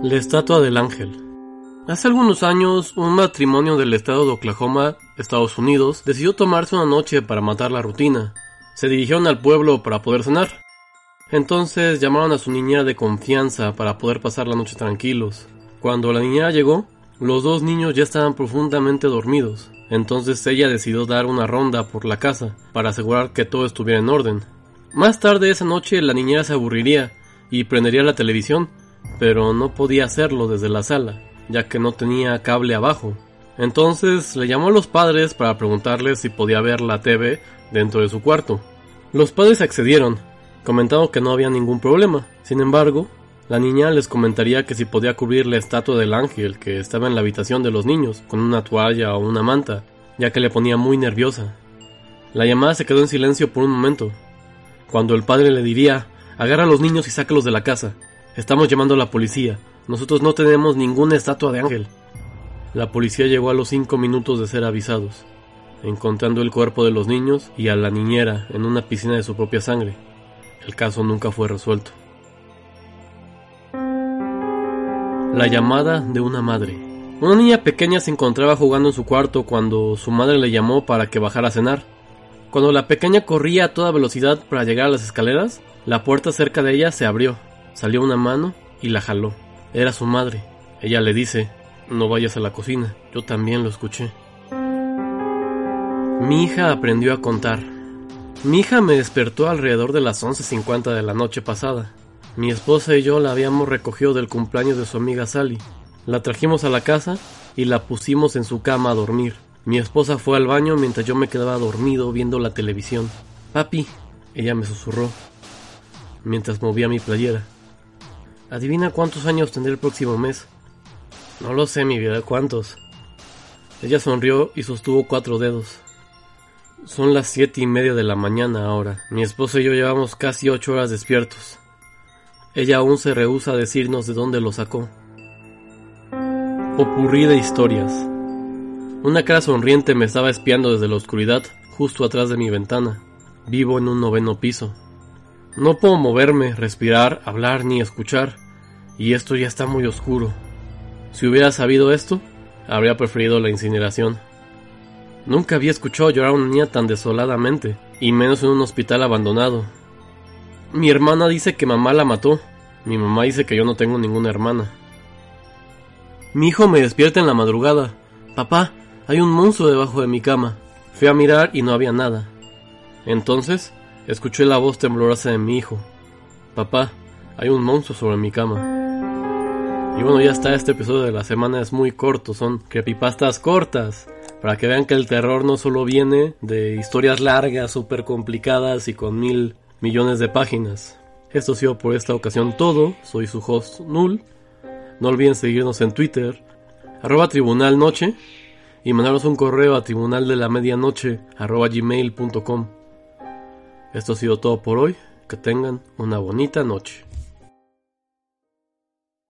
La estatua del ángel. Hace algunos años, un matrimonio del estado de Oklahoma, Estados Unidos, decidió tomarse una noche para matar la rutina. Se dirigieron al pueblo para poder cenar. Entonces llamaron a su niñera de confianza para poder pasar la noche tranquilos. Cuando la niñera llegó, los dos niños ya estaban profundamente dormidos. Entonces ella decidió dar una ronda por la casa para asegurar que todo estuviera en orden. Más tarde esa noche la niñera se aburriría y prendería la televisión, pero no podía hacerlo desde la sala, ya que no tenía cable abajo. Entonces le llamó a los padres para preguntarles si podía ver la TV dentro de su cuarto. Los padres accedieron, comentando que no había ningún problema. Sin embargo, la niña les comentaría que si podía cubrir la estatua del ángel que estaba en la habitación de los niños con una toalla o una manta, ya que le ponía muy nerviosa. La llamada se quedó en silencio por un momento, cuando el padre le diría: agarra a los niños y sácalos de la casa. Estamos llamando a la policía. Nosotros no tenemos ninguna estatua de ángel. La policía llegó a los 5 minutos de ser avisados, encontrando el cuerpo de los niños y a la niñera en una piscina de su propia sangre. El caso nunca fue resuelto. La llamada de una madre. Una niña pequeña se encontraba jugando en su cuarto cuando su madre le llamó para que bajara a cenar. Cuando la pequeña corría a toda velocidad para llegar a las escaleras, la puerta cerca de ella se abrió. Salió una mano y la jaló. Era su madre. Ella le dice: no vayas a la cocina. Yo también lo escuché. Mi hija aprendió a contar. Mi hija me despertó alrededor de las 11:50 de la noche pasada. Mi esposa y yo la habíamos recogido del cumpleaños de su amiga Sally. La trajimos a la casa y la pusimos en su cama a dormir. Mi esposa fue al baño mientras yo me quedaba dormido viendo la televisión. Papi, ella me susurró mientras movía mi playera. ¿Adivina cuántos años tendré el próximo mes? No lo sé, mi vida, ¿cuántos? Ella sonrió y sostuvo 4 dedos. Son las 7:30 de la mañana ahora. Mi esposo y yo llevamos casi 8 horas despiertos. Ella aún se rehúsa a decirnos de dónde lo sacó. Popurrí de historias. Una cara sonriente me estaba espiando desde la oscuridad, justo atrás de mi ventana. Vivo en un 9º piso. No puedo moverme, respirar, hablar ni escuchar, y esto ya está muy oscuro. Si hubiera sabido esto, habría preferido la incineración. Nunca había escuchado llorar a una niña tan desoladamente, y menos en un hospital abandonado. Mi hermana dice que mamá la mató. Mi mamá dice que yo no tengo ninguna hermana. Mi hijo me despierta en la madrugada. Papá, hay un monstruo debajo de mi cama. Fui a mirar y no había nada. Entonces escuché la voz temblorosa de mi hijo. Papá, hay un monstruo sobre mi cama. Y bueno, ya está, este episodio de la semana es muy corto, son creepypastas cortas, para que vean que el terror no solo viene de historias largas, súper complicadas y con 1000 millones de páginas. Esto ha sido por esta ocasión todo, soy su host Null. No olviden seguirnos en Twitter, @tribunalnoche, y mandarnos un correo a tribunaldelamedianoche@gmail.com. Esto ha sido todo por hoy, que tengan una bonita noche.